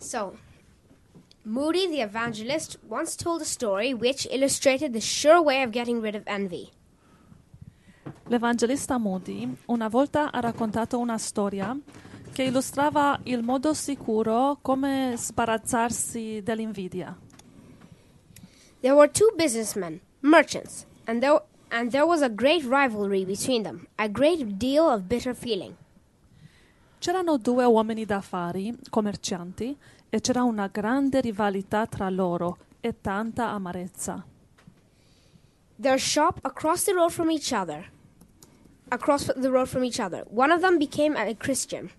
So, Moody the evangelist once told a story which illustrated the sure way of getting rid of envy. L'evangelista Moody una volta ha raccontato una storia che illustrava il modo sicuro come sbarazzarsi dell'invidia. There were two businessmen, merchants, and there was a great rivalry between them, a great deal of bitter feeling. C'erano due uomini d'affari, commercianti, e c'era una grande rivalità tra loro e tanta amarezza. Their shop across the road from each other. One of them became a Christian.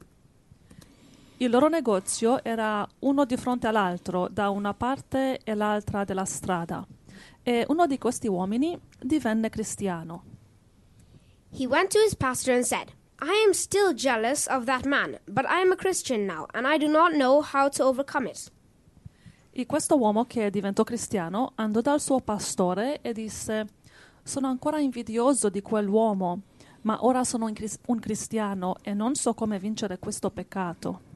Il loro negozio era uno di fronte all'altro, da una parte e l'altra della strada, e uno di questi uomini divenne cristiano. He went to his pastor and said, I am still jealous of that man, but I am a Christian now, and I do not know how to overcome it. E questo uomo che diventò cristiano andò dal suo pastore e disse, sono ancora invidioso di quell'uomo, ma ora sono un cristiano e non so come vincere questo peccato.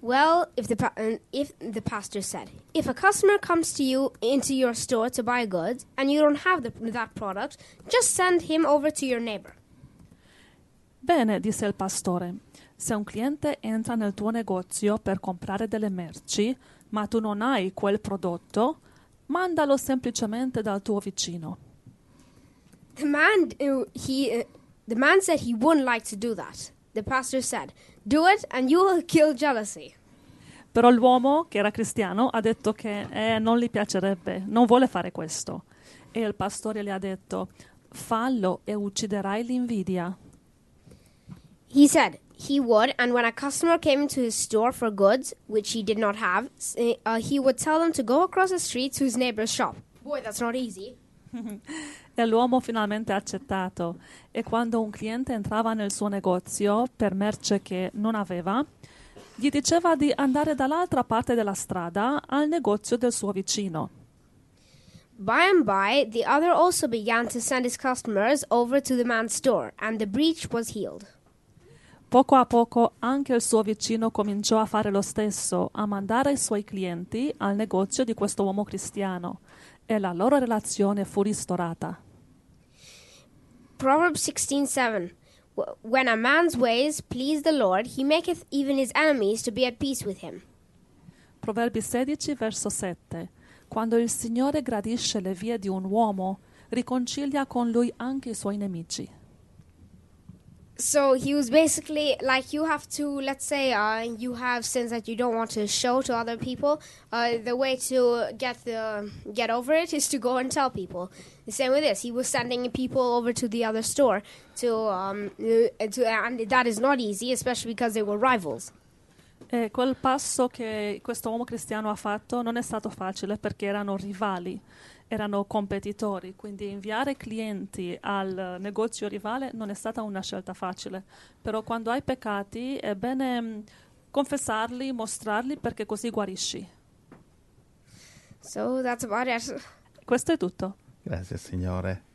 Well, if the pastor said, if a customer comes to you into your store to buy goods and you don't have that product, just send him over to your neighbor. Bene, disse il pastore, se un cliente entra nel tuo negozio per comprare delle merci, ma tu non hai quel prodotto, mandalo semplicemente dal tuo vicino. The man said he wouldn't like to do that. The pastor said, do it and you will kill jealousy. Però l'uomo, che era cristiano, ha detto che non gli piacerebbe, non vuole fare questo. E il pastore gli ha detto, fallo e ucciderai l'invidia. He said he would, and when a customer came into his store for goods, which he did not have, he would tell them to go across the street to his neighbor's shop. Boy, that's not easy. E l'uomo finalmente ha accettato, e quando un cliente entrava nel suo negozio per merce che non aveva, gli diceva di andare dall'altra parte della strada al negozio del suo vicino. By and by, the other also began to send his customers over to the man's store, and the breach was healed. Poco a poco anche il suo vicino cominciò a fare lo stesso, a mandare i suoi clienti al negozio di questo uomo cristiano, e la loro relazione fu ristorata. Proverbs 16:7. When a man's ways please the Lord, he maketh even his enemies to be at peace with him. Proverbi 16, verso 7. Quando il Signore gradisce le vie di un uomo, riconcilia con lui anche i suoi nemici. So he was basically like, you have to, let's say, you have sins that you don't want to show to other people. The way to get over it is to go and tell people. The same with this. He was sending people over to the other store and that is not easy, especially because they were rivals. E quel passo che questo uomo cristiano ha fatto non è stato facile perché erano rivali, erano competitori, quindi inviare clienti al negozio rivale non è stata una scelta facile, però quando hai peccati è bene confessarli, mostrarli, perché così guarisci. So that's about it. Questo è tutto. Grazie Signore.